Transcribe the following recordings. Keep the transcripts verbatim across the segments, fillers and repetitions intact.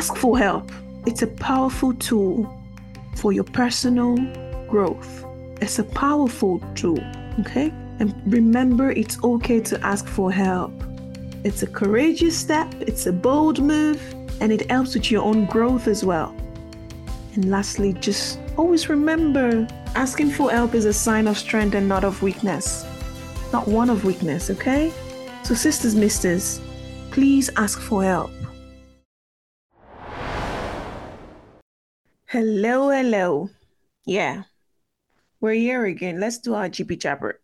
Ask for help. It's a powerful tool for your personal growth. It's a powerful tool, okay? And remember, it's okay to ask for help. It's a courageous step, it's a bold move, and it helps with your own growth as well. And lastly, just always remember, asking for help is a sign of strength and not of weakness. Not one of weakness, okay? So sisters, misters, please ask for help. Hello, hello. Yeah, we're here again. Let's do our jibber jabber.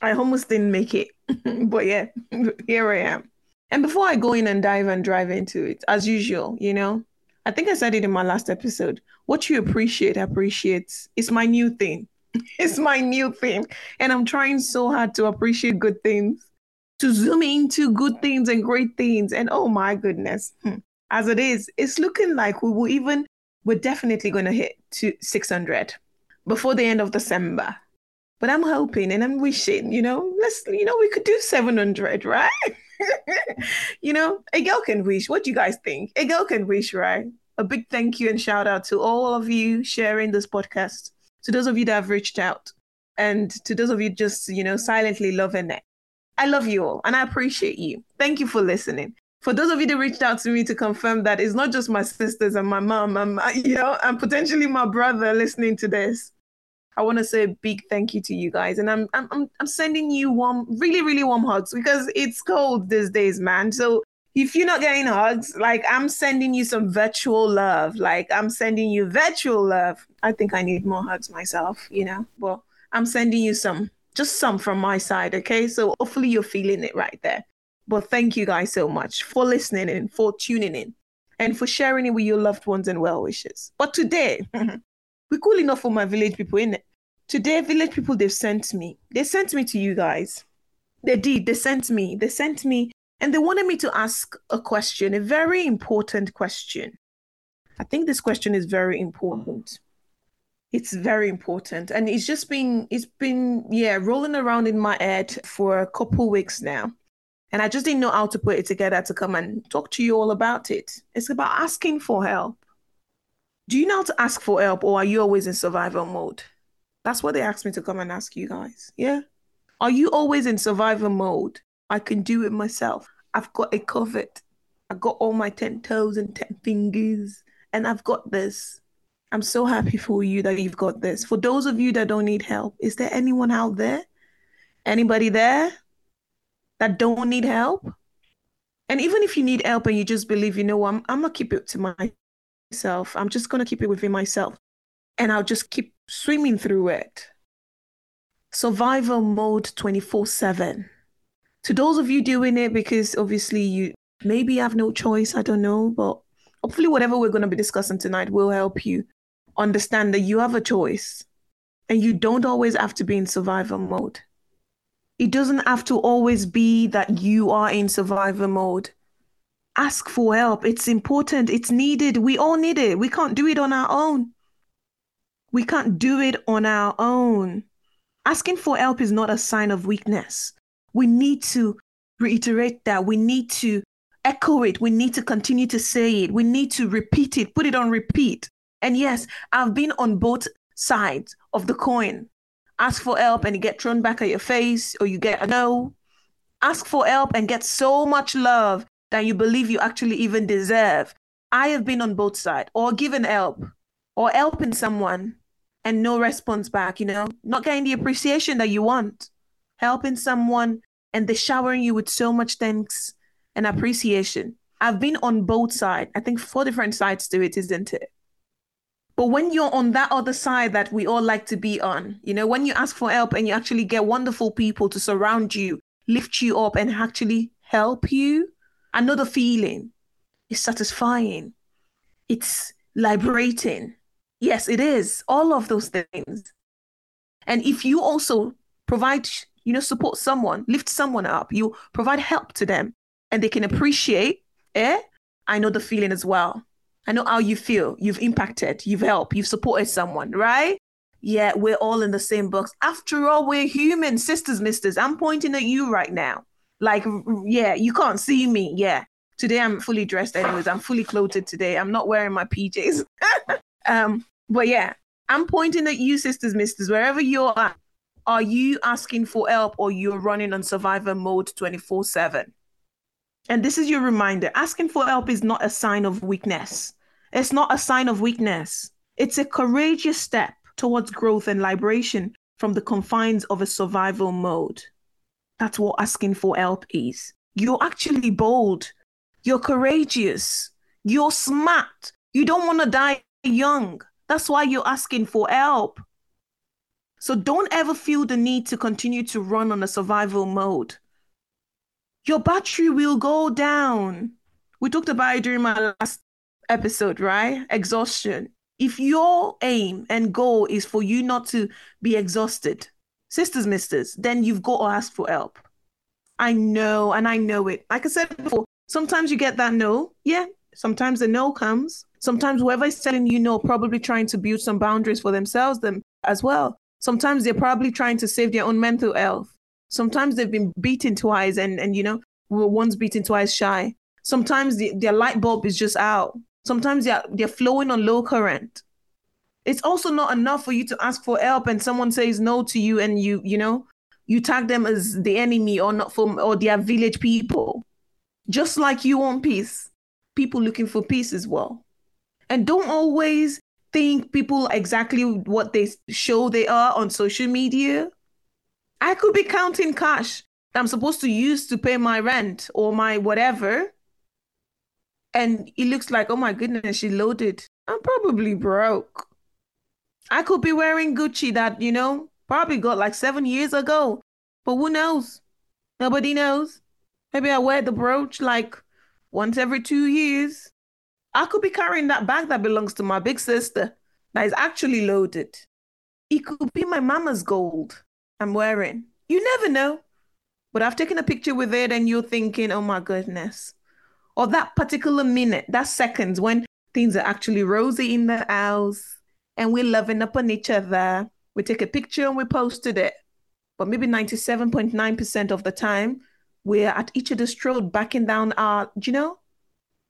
I almost didn't make it, but yeah, here I am. And before I go in and dive and drive into it, as usual, you know, I think I said it in my last episode, what you appreciate, appreciates. It's my new thing. It's my new thing. And I'm trying so hard to appreciate good things, to zoom into good things and great things. And oh my goodness, as it is, it's looking like we will even, we're definitely going to hit to six hundred before the end of December. But I'm hoping and I'm wishing, you know, let's, you know, we could do seven hundred, right? You know, a girl can wish. What do you guys think? A girl can wish, right? A big thank you and shout out to all of you sharing this podcast. To those of you that have reached out and to those of you just, you know, silently loving it. I love you all and I appreciate you. Thank you for listening. For those of you that reached out to me to confirm that it's not just my sisters and my mom and my, you know, and potentially my brother listening to this. I want to say a big thank you to you guys. And I'm I'm I'm sending you warm, really, really warm hugs because it's cold these days, man. So if you're not getting hugs, like I'm sending you some virtual love. Like I'm sending you virtual love. I think I need more hugs myself, you know. But I'm sending you some, just some from my side, okay? So hopefully you're feeling it right there. But thank you guys so much for listening and for tuning in and for sharing it with your loved ones and well wishes. But today, we're cool enough for my village people, innit? Today, village people, they've sent me. They sent me to you guys. They did. They sent me. They sent me. And they wanted me to ask a question, a very important question. I think this question is very important. It's very important. And it's just been, it's been, yeah, rolling around in my head for a couple weeks now. And I just didn't know how to put it together to come and talk to you all about it. It's about asking for help. Do you know how to ask for help or are you always in survival mode? That's what they asked me to come and ask you guys. Yeah. Are you always in survival mode? I can do it myself. I've got it covered. I got all my ten toes and ten fingers. And I've got this. I'm so happy for you that you've got this. For those of you that don't need help, is there anyone out there? Anybody there that don't need help? And even if you need help and you just believe, you know, I'm, I'm going to keep it to myself. I'm just going to keep it within myself. And I'll just keep swimming through it. Survival mode twenty-four seven. To those of you doing it, because obviously you maybe have no choice, I don't know, but hopefully whatever we're going to be discussing tonight will help you understand that you have a choice and you don't always have to be in survival mode. It doesn't have to always be that you are in survival mode. Ask for help. It's important. It's needed. We all need it. We can't do it on our own. We can't do it on our own. Asking for help is not a sign of weakness. We need to reiterate that. We need to echo it. We need to continue to say it. We need to repeat it, put it on repeat. And yes, I've been on both sides of the coin. Ask for help and you get thrown back at your face or you get a no. Ask for help and get so much love that you believe you actually even deserve. I have been on both sides or given help or helping someone and no response back, you know, not getting the appreciation that you want. Helping someone and they're showering you with so much thanks and appreciation. I've been on both sides. I think four different sides to it, isn't it? But when you're on that other side that we all like to be on, you know, when you ask for help and you actually get wonderful people to surround you, lift you up and actually help you, I know the feeling. It's satisfying. It's liberating. Yes, it is. All of those things. And if you also provide, you know, support someone, lift someone up, you provide help to them and they can appreciate it. I know the feeling as well. I know how you feel. You've impacted, you've helped, you've supported someone, right? Yeah, we're all in the same box. After all, we're human, sisters, misters. I'm pointing at you right now. Like, yeah, you can't see me. Yeah. Today I'm fully dressed anyways. I'm fully clothed today. I'm not wearing my P Js. um, but yeah, I'm pointing at you, sisters, misters, wherever you are. Are you asking for help, or you're running on survivor mode twenty-four seven? And this is your reminder. Asking for help is not a sign of weakness. It's not a sign of weakness. It's a courageous step towards growth and liberation from the confines of a survival mode. That's what asking for help is. You're actually bold. You're courageous. You're smart. You don't want to die young. That's why you're asking for help. So don't ever feel the need to continue to run on a survival mode. Your battery will go down. We talked about it during my last episode, right? Exhaustion. If your aim and goal is for you not to be exhausted, sisters, misters, then you've got to ask for help. I know, and I know it. Like I said before, sometimes you get that no. Yeah, sometimes the no comes. Sometimes whoever is telling you no, probably trying to build some boundaries for themselves them as well. Sometimes they're probably trying to save their own mental health. Sometimes they've been beaten twice and, and you know, were once beaten twice shy. Sometimes the, their light bulb is just out. Sometimes they're, they're flowing on low current. It's also not enough for you to ask for help and someone says no to you and you, you know, you tag them as the enemy or not from, or their village people. Just like you want peace, people looking for peace as well. And don't always think people exactly what they show they are on social media. I could be counting cash that I'm supposed to use to pay my rent or my whatever. And it looks like, oh my goodness, she loaded. I'm probably broke. I could be wearing Gucci that, you know, probably got like seven years ago. But who knows? Nobody knows. Maybe I wear the brooch like once every two years. I could be carrying that bag that belongs to my big sister that is actually loaded. It could be my mama's gold I'm wearing. You never know. But I've taken a picture with it and you're thinking, oh my goodness. Or that particular minute, that seconds when things are actually rosy in the house and we're loving up on each other. We take a picture and we posted it. But maybe ninety-seven point nine percent of the time, we're at each other's throat backing down our, you know,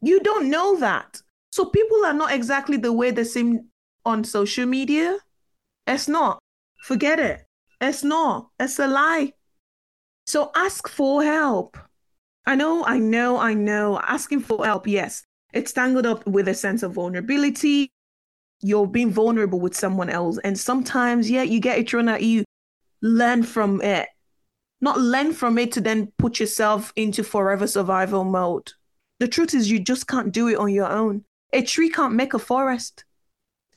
you don't know that. So people are not exactly the way they seem on social media. It's not. Forget it. It's not. It's a lie. So ask for help. I know, I know, I know. Asking for help, yes. It's tangled up with a sense of vulnerability. You're being vulnerable with someone else. And sometimes, yeah, you get it thrown at you. Learn from it. Not learn from it to then put yourself into forever survival mode. The truth is you just can't do it on your own. A tree can't make a forest.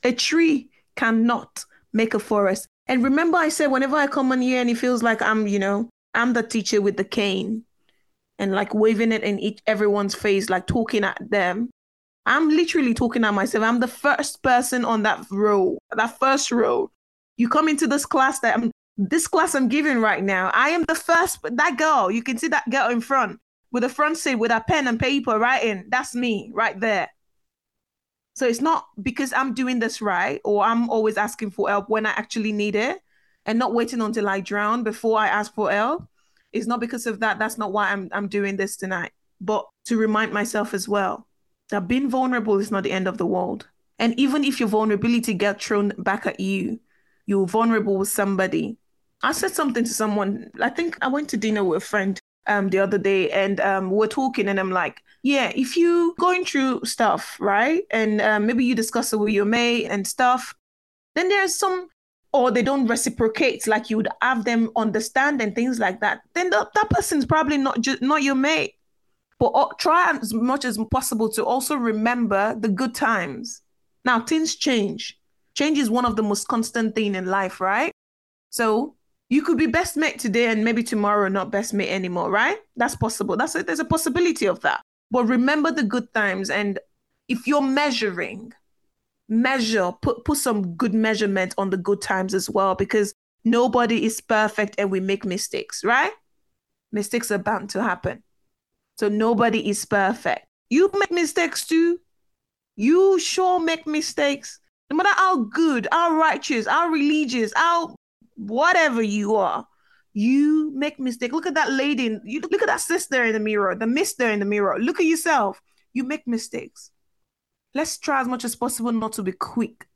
A tree cannot make a forest. And remember I said, whenever I come on here and it feels like I'm, you know, I'm the teacher with the cane. And like waving it in each, everyone's face, like talking at them. I'm literally talking at myself. I'm the first person on that row, that first row. You come into this class that I'm, this class I'm giving right now. I am the first, that girl, you can see that girl in front with a front seat, with a pen and paper writing. That's me right there. So it's not because I'm doing this right or I'm always asking for help when I actually need it and not waiting until I drown before I ask for help. It's not because of that. That's not why I'm I'm doing this tonight. But to remind myself as well that being vulnerable is not the end of the world. And even if your vulnerability gets thrown back at you, you're vulnerable with somebody. I said something to someone. I think I went to dinner with a friend um the other day and um we were talking and I'm like, yeah, if you going through stuff, right? And um, maybe you discuss it with your mate and stuff. Then there's some... or they don't reciprocate, like you would have them understand and things like that, then the, that person's probably not ju- not your mate. But uh, try as much as possible to also remember the good times. Now, things change. Change is one of the most constant thing in life, right? So you could be best mate today and maybe tomorrow not best mate anymore, right? That's possible. That's a, there's a possibility of that. But remember the good times. And if you're measuring... measure, put, put some good measurement on the good times as well, because nobody is perfect and we make mistakes, right? Mistakes are bound to happen. So nobody is perfect. You make mistakes too. You sure make mistakes. No matter how good, how righteous, how religious, how whatever you are, You make mistakes. Look at that lady. You look at that sister in the mirror, the mister in the mirror. Look at yourself. You make mistakes. Let's try as much as possible not to be quick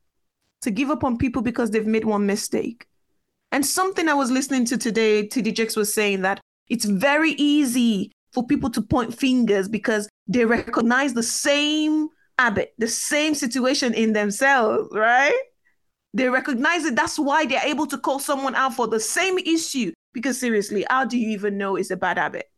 to give up on people because they've made one mistake. And something I was listening to today, T D Jakes was saying that it's very easy for people to point fingers because they recognize the same habit, the same situation in themselves, right? They recognize it. That's why they're able to call someone out for the same issue. Because seriously, how do you even know it's a bad habit?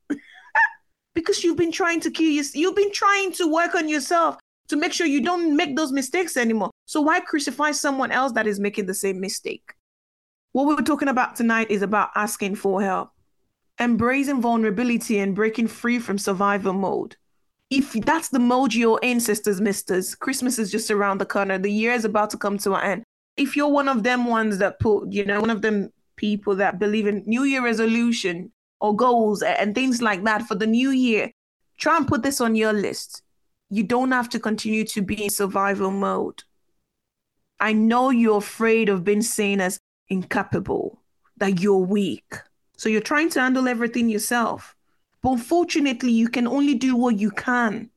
Because you've been trying to kill yourself. You've been trying to work on yourself to make sure you don't make those mistakes anymore. So why crucify someone else that is making the same mistake? What we were talking about tonight is about asking for help, embracing vulnerability and breaking free from survival mode. If that's the mode you're in, sisters, misters, Christmas is just around the corner. The year is about to come to an end. If you're one of them ones that put, you know, one of them people that believe in New Year resolution or goals and things like that for the new year, try and put this on your list. You don't have to continue to be in survival mode. I know you're afraid of being seen as incapable, that you're weak. So you're trying to handle everything yourself. But unfortunately, you can only do what you can.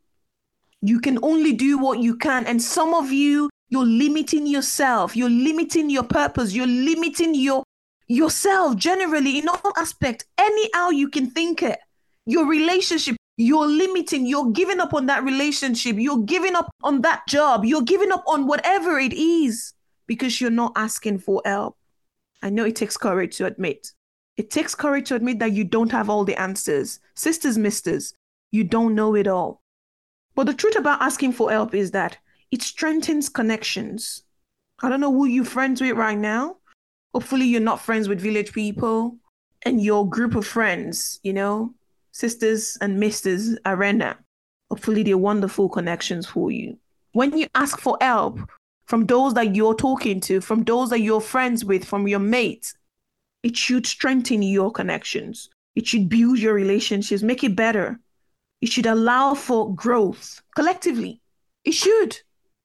You can only do what you can. And some of you, you're limiting yourself. You're limiting your purpose. You're limiting your yourself generally in all aspects, anyhow you can think it. Your relationship, you're limiting. You're giving up on that relationship. You're giving up on that job. You're giving up on whatever it is because you're not asking for help. I know it takes courage to admit. It takes courage to admit that you don't have all the answers. Sisters, misters, you don't know it all. But the truth about asking for help is that it strengthens connections. I don't know who you're friends with right now. Hopefully you're not friends with village people and your group of friends, you know, sisters and misters, arena. Hopefully they're wonderful connections for you. When you ask for help from those that you're talking to, from those that you're friends with, from your mates, it should strengthen your connections. It should build your relationships, make it better. It should allow for growth collectively. It should.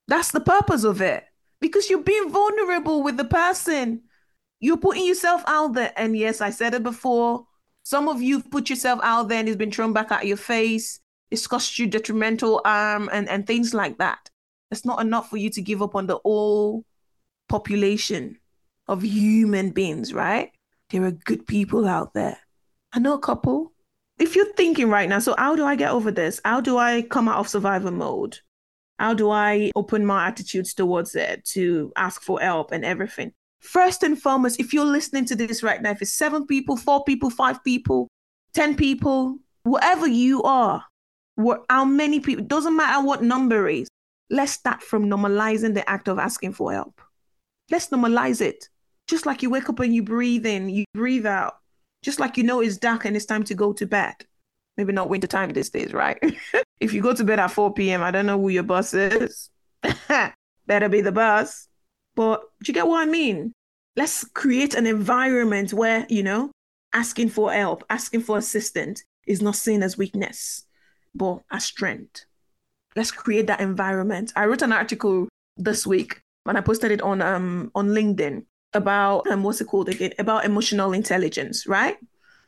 That's the purpose of it. Because you're being vulnerable with the person. You're putting yourself out there. And yes, I said it before. Some of you put yourself out there and it's been thrown back at your face. It's cost you detrimental harm and, and things like that. It's not enough for you to give up on the whole population of human beings, right? There are good people out there. I know a couple. If you're thinking right now, so how do I get over this? How do I come out of survival mode? How do I open my attitudes towards it to ask for help and everything? First and foremost, if you're listening to this right now, if it's seven people, four people, five people, ten people, whatever you are, what, how many people, doesn't matter what number is, let's start from normalizing the act of asking for help. Let's normalize it. Just like you wake up and you breathe in, you breathe out. Just like you know it's dark and it's time to go to bed. Maybe not winter time these days, right? If you go to bed at four p.m., I don't know who your boss is. Better be the boss. But do you get what I mean? Let's create an environment where, you know, asking for help, asking for assistance is not seen as weakness, but as strength. Let's create that environment. I wrote an article this week and I posted it on um on LinkedIn about, um, what's it called again? About emotional intelligence, right?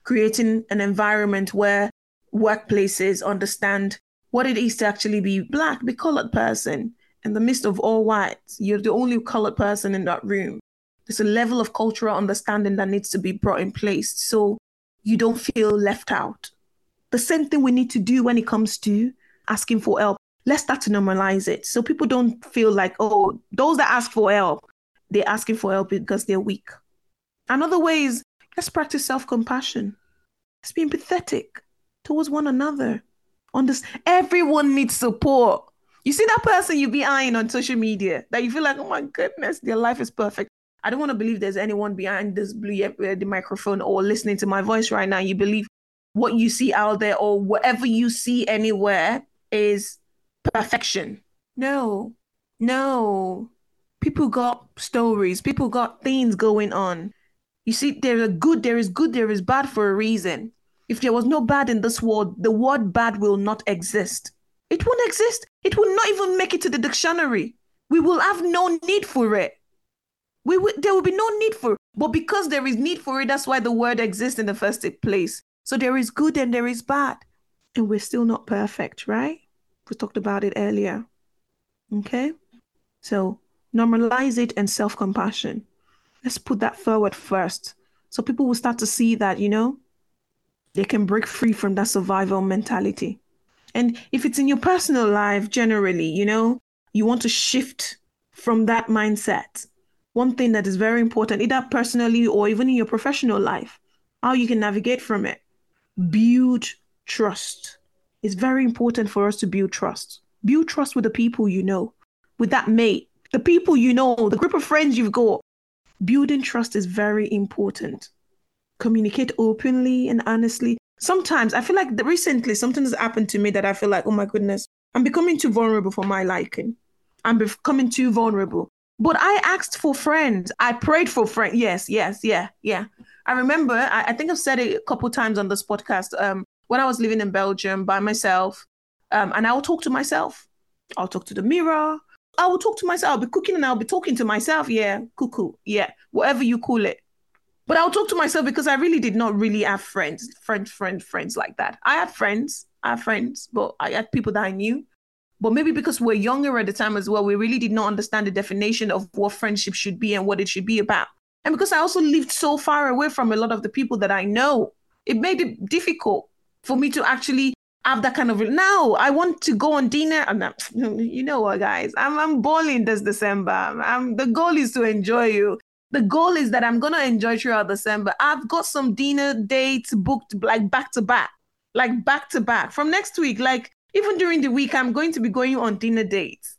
Creating an environment where workplaces understand what it is to actually be Black, be colored person. In the midst of all whites, you're the only colored person in that room. There's a level of cultural understanding that needs to be brought in place so you don't feel left out. The same thing we need to do when it comes to asking for help. Let's start to normalize it so people don't feel like, oh, those that ask for help, they're asking for help because they're weak. Another way is let's practice self-compassion. It's being empathetic towards one another. Everyone needs support. You see that person you be eyeing on social media that you feel like, oh my goodness, their life is perfect. I don't want to believe there's anyone behind this blue the microphone or listening to my voice right now. You believe what you see out there or whatever you see anywhere is perfection. No, no. People got stories. People got things going on. You see, there is good, there is good, there is bad for a reason. If there was no bad in this world, the word bad will not exist. It won't exist. It will not even make it to the dictionary. We will have no need for it. We will, there will be no need for it. But because there is need for it, that's why the word exists in the first place. So there is good and there is bad. And we're still not perfect, right? We talked about it earlier. Okay? So normalize it and self-compassion. Let's put that forward first. So people will start to see that, you know, they can break free from that survival mentality. And if it's in your personal life, generally, you know, you want to shift from that mindset. One thing that is very important, either personally or even in your professional life, how you can navigate from it. Build trust. It's very important for us to build trust. Build trust with the people you know, with that mate, the people you know, the group of friends you've got. Building trust is very important. Communicate openly and honestly. Sometimes I feel like recently something has happened to me that I feel like, oh my goodness, I'm becoming too vulnerable for my liking. I'm becoming too vulnerable. But I asked for friends. I prayed for friends. Yes, yes, yeah, yeah. I remember, I, I think I've said it a couple times on this podcast, um, when I was living in Belgium by myself, um, and I will talk to myself. I'll talk to the mirror. I will talk to myself. I'll be cooking and I'll be talking to myself. Yeah, cuckoo. Yeah, whatever you call it. But I'll talk to myself because I really did not really have friends, friend, friend, friends like that. I had friends, I had friends, but I had people that I knew. But maybe because we're younger at the time as well, we really did not understand the definition of what friendship should be and what it should be about. And because I also lived so far away from a lot of the people that I know, it made it difficult for me to actually have that kind of, now I want to go on dinner. And I'm, you know what, guys, I'm, I'm balling this December. I'm, the goal is to enjoy you. The goal is that I'm going to enjoy throughout December. I've got some dinner dates booked like back to back, like back to back from next week, like, even during the week, I'm going to be going on dinner dates.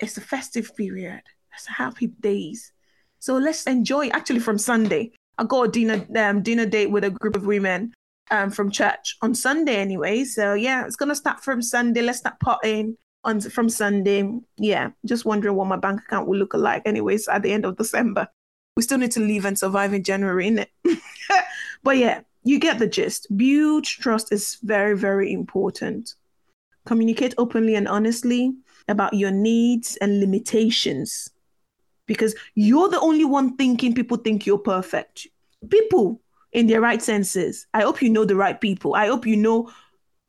It's a festive period. It's happy days. So let's enjoy. Actually, from Sunday, I got a dinner um, dinner date with a group of women um, from church on Sunday anyway. So yeah, it's going to start from Sunday. Let's start partying on, from Sunday. Yeah, just wondering what my bank account will look like anyways at the end of December. We still need to live and survive in January, innit? But yeah, you get the gist. Build trust is very, very important. Communicate openly and honestly about your needs and limitations, because you're the only one thinking people think you're perfect. People in their right senses. I hope you know the right people. I hope you know,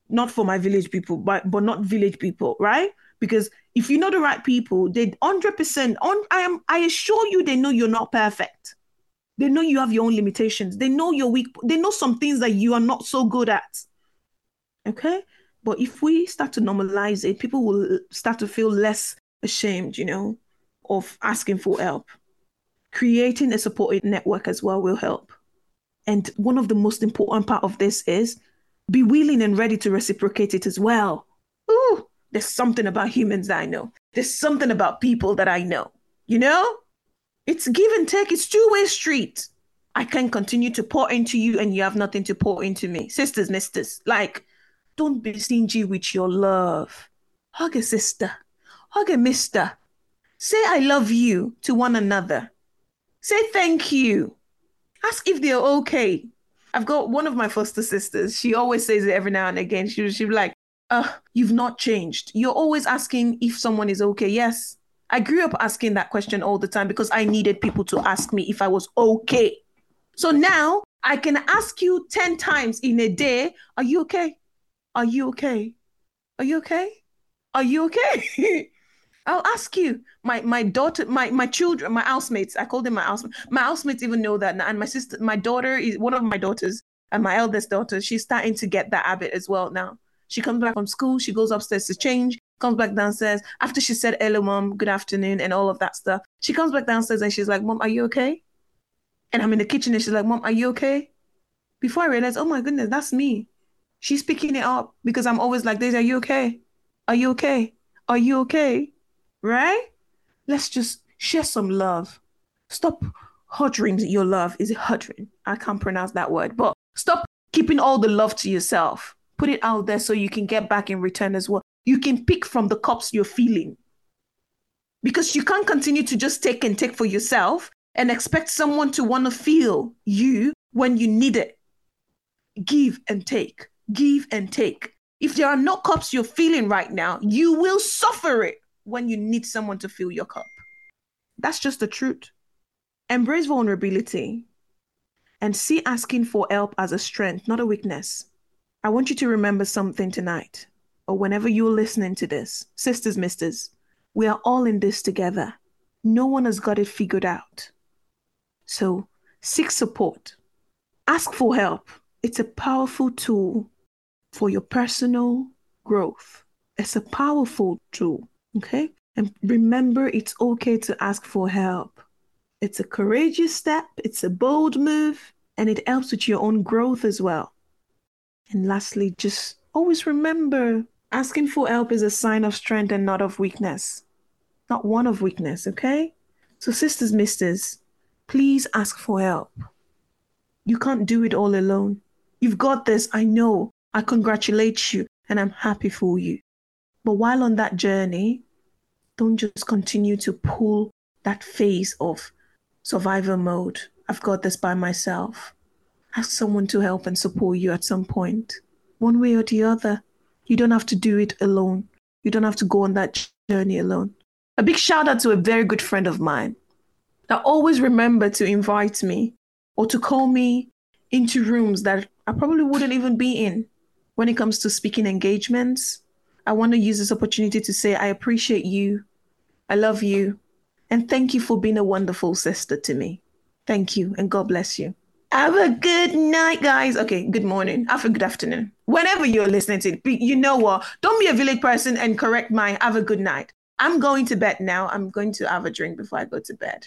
not for my village people, but, but not village people, right? Because if you know the right people, they one hundred percent, on, I am, I assure you, they know you're not perfect. They know you have your own limitations. They know you're weak. They know some things that you are not so good at. Okay? But if we start to normalize it, people will start to feel less ashamed, you know, of asking for help. Creating a supportive network as well will help. And one of the most important part of this is be willing and ready to reciprocate it as well. Ooh, there's something about humans that I know. There's something about people that I know, you know? It's give and take. It's two-way street. I can continue to pour into you and you have nothing to pour into me. Sisters, misters, like... don't be stingy with your love. Hug a sister. Hug a mister. Say I love you to one another. Say thank you. Ask if they're okay. I've got one of my foster sisters. She always says it every now and again. She, she'd be like, uh, you've not changed. You're always asking if someone is okay. Yes. I grew up asking that question all the time because I needed people to ask me if I was okay. So now I can ask you ten times in a day, are you okay? Are you okay? Are you okay? Are you okay? I'll ask you. My my daughter, my my children, my housemates, I call them my housemates. My housemates even know that now. And my sister, my daughter is one of my daughters and my eldest daughter, she's starting to get that habit as well now. She comes back from school, she goes upstairs to change, comes back downstairs. After she said, hello, mom, good afternoon, and all of that stuff, she comes back downstairs and she's like, mom, are you okay? And I'm in the kitchen and she's like, mom, are you okay? Before I realized, oh my goodness, that's me. She's picking it up because I'm always like this. Are you okay? Are you okay? Are you okay? Right? Let's just share some love. Stop hudging your love. Is it hudging? I can't pronounce that word. But stop keeping all the love to yourself. Put it out there so you can get back in return as well. You can pick from the cups you're feeling. Because you can't continue to just take and take for yourself and expect someone to want to feel you when you need it. Give and take. Give and take. If there are no cups you're feeling right now, you will suffer it when you need someone to fill your cup. That's just the truth. Embrace vulnerability and see asking for help as a strength, not a weakness. I want you to remember something tonight, or whenever you're listening to this. Sisters, misters, we are all in this together. No one has got it figured out. So seek support. Ask for help. It's a powerful tool for your personal growth. It's a powerful tool, okay? And remember, it's okay to ask for help. It's a courageous step. It's a bold move. And it helps with your own growth as well. And lastly, just always remember, asking for help is a sign of strength and not of weakness. Not one of weakness, okay? So sisters, misters, please ask for help. You can't do it all alone. You've got this, I know. I congratulate you and I'm happy for you. But while on that journey, don't just continue to pull that phase of survivor mode. I've got this by myself. Ask someone to help and support you at some point. One way or the other, you don't have to do it alone. You don't have to go on that journey alone. A big shout out to a very good friend of mine that always remembered to invite me or to call me into rooms that I probably wouldn't even be in. When it comes to speaking engagements, I want to use this opportunity to say I appreciate you. I love you. And thank you for being a wonderful sister to me. Thank you and God bless you. Have a good night, guys. Okay, good morning. Have a good afternoon. Whenever you're listening to it, you know what? Don't be a village person and correct my have a good night. I'm going to bed now. I'm going to have a drink before I go to bed.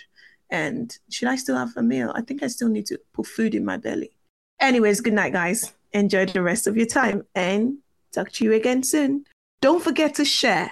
And should I still have a meal? I think I still need to put food in my belly. Anyways, good night, guys. Enjoy the rest of your time and talk to you again soon. Don't forget to share.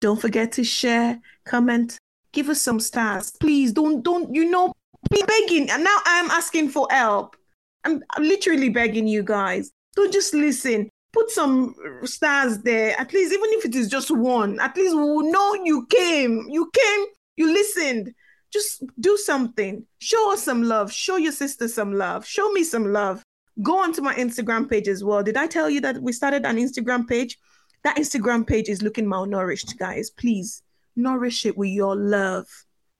Don't forget to share, comment, give us some stars. Please don't, don't, you know, be begging. And now I'm asking for help. I'm, I'm literally begging you guys. Don't just listen. Put some stars there. At least, even if it is just one, at least we'll know you came. You came, you listened. Just do something. Show us some love. Show your sister some love. Show me some love. Go onto my Instagram page as well. Did I tell you that we started an Instagram page? That Instagram page is looking malnourished, guys. Please nourish it with your love.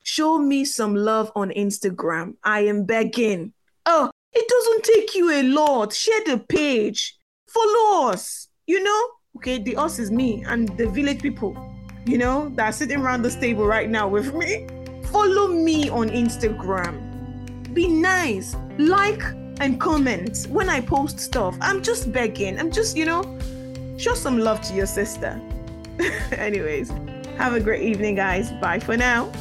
Show me some love on Instagram. I am begging. Oh, it doesn't take you a lot. Share the page. Follow us. You know? Okay, the us is me and the village people, you know, that are sitting around this table right now with me. Follow me on Instagram. Be nice. Like and comment when I post stuff. I'm just begging. I'm just, you know, show some love to your sister. Anyways. Have a great evening, guys. Bye for now.